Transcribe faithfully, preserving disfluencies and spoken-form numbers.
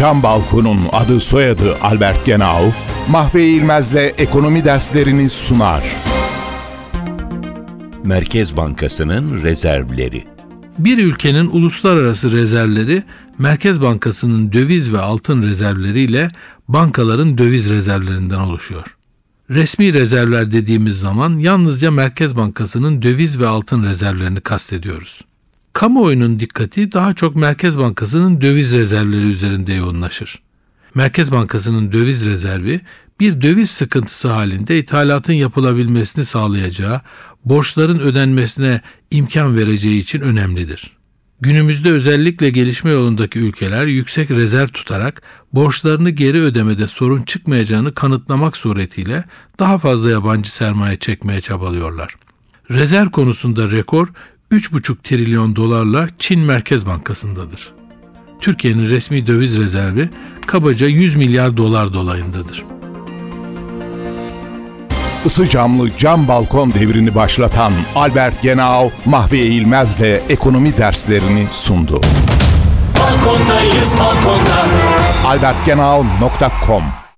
Cam Balkon'un adı soyadı Albert Genau, Mahve İlmez'le ekonomi derslerini sunar. Merkez Bankası'nın rezervleri. Bir ülkenin uluslararası rezervleri, Merkez Bankası'nın döviz ve altın rezervleriyle bankaların döviz rezervlerinden oluşuyor. Resmi rezervler dediğimiz zaman yalnızca Merkez Bankası'nın döviz ve altın rezervlerini kastediyoruz. Kamuoyunun dikkati daha çok Merkez Bankası'nın döviz rezervleri üzerinde yoğunlaşır. Merkez Bankası'nın döviz rezervi, bir döviz sıkıntısı halinde ithalatın yapılabilmesini sağlayacağı, borçların ödenmesine imkan vereceği için önemlidir. Günümüzde özellikle gelişme yolundaki ülkeler yüksek rezerv tutarak borçlarını geri ödemede sorun çıkmayacağını kanıtlamak suretiyle daha fazla yabancı sermaye çekmeye çabalıyorlar. Rezerv konusunda rekor üç buçuk trilyon dolarla Çin Merkez Bankası'ndadır. Türkiye'nin resmi döviz rezervi kabaca yüz milyar dolar dolayındadır. Isı camlı cam balkon devrini başlatan Albert Genau, Mahve İlmez'le ekonomi derslerini sundu. Balkondayız balkonda. albert genau nokta com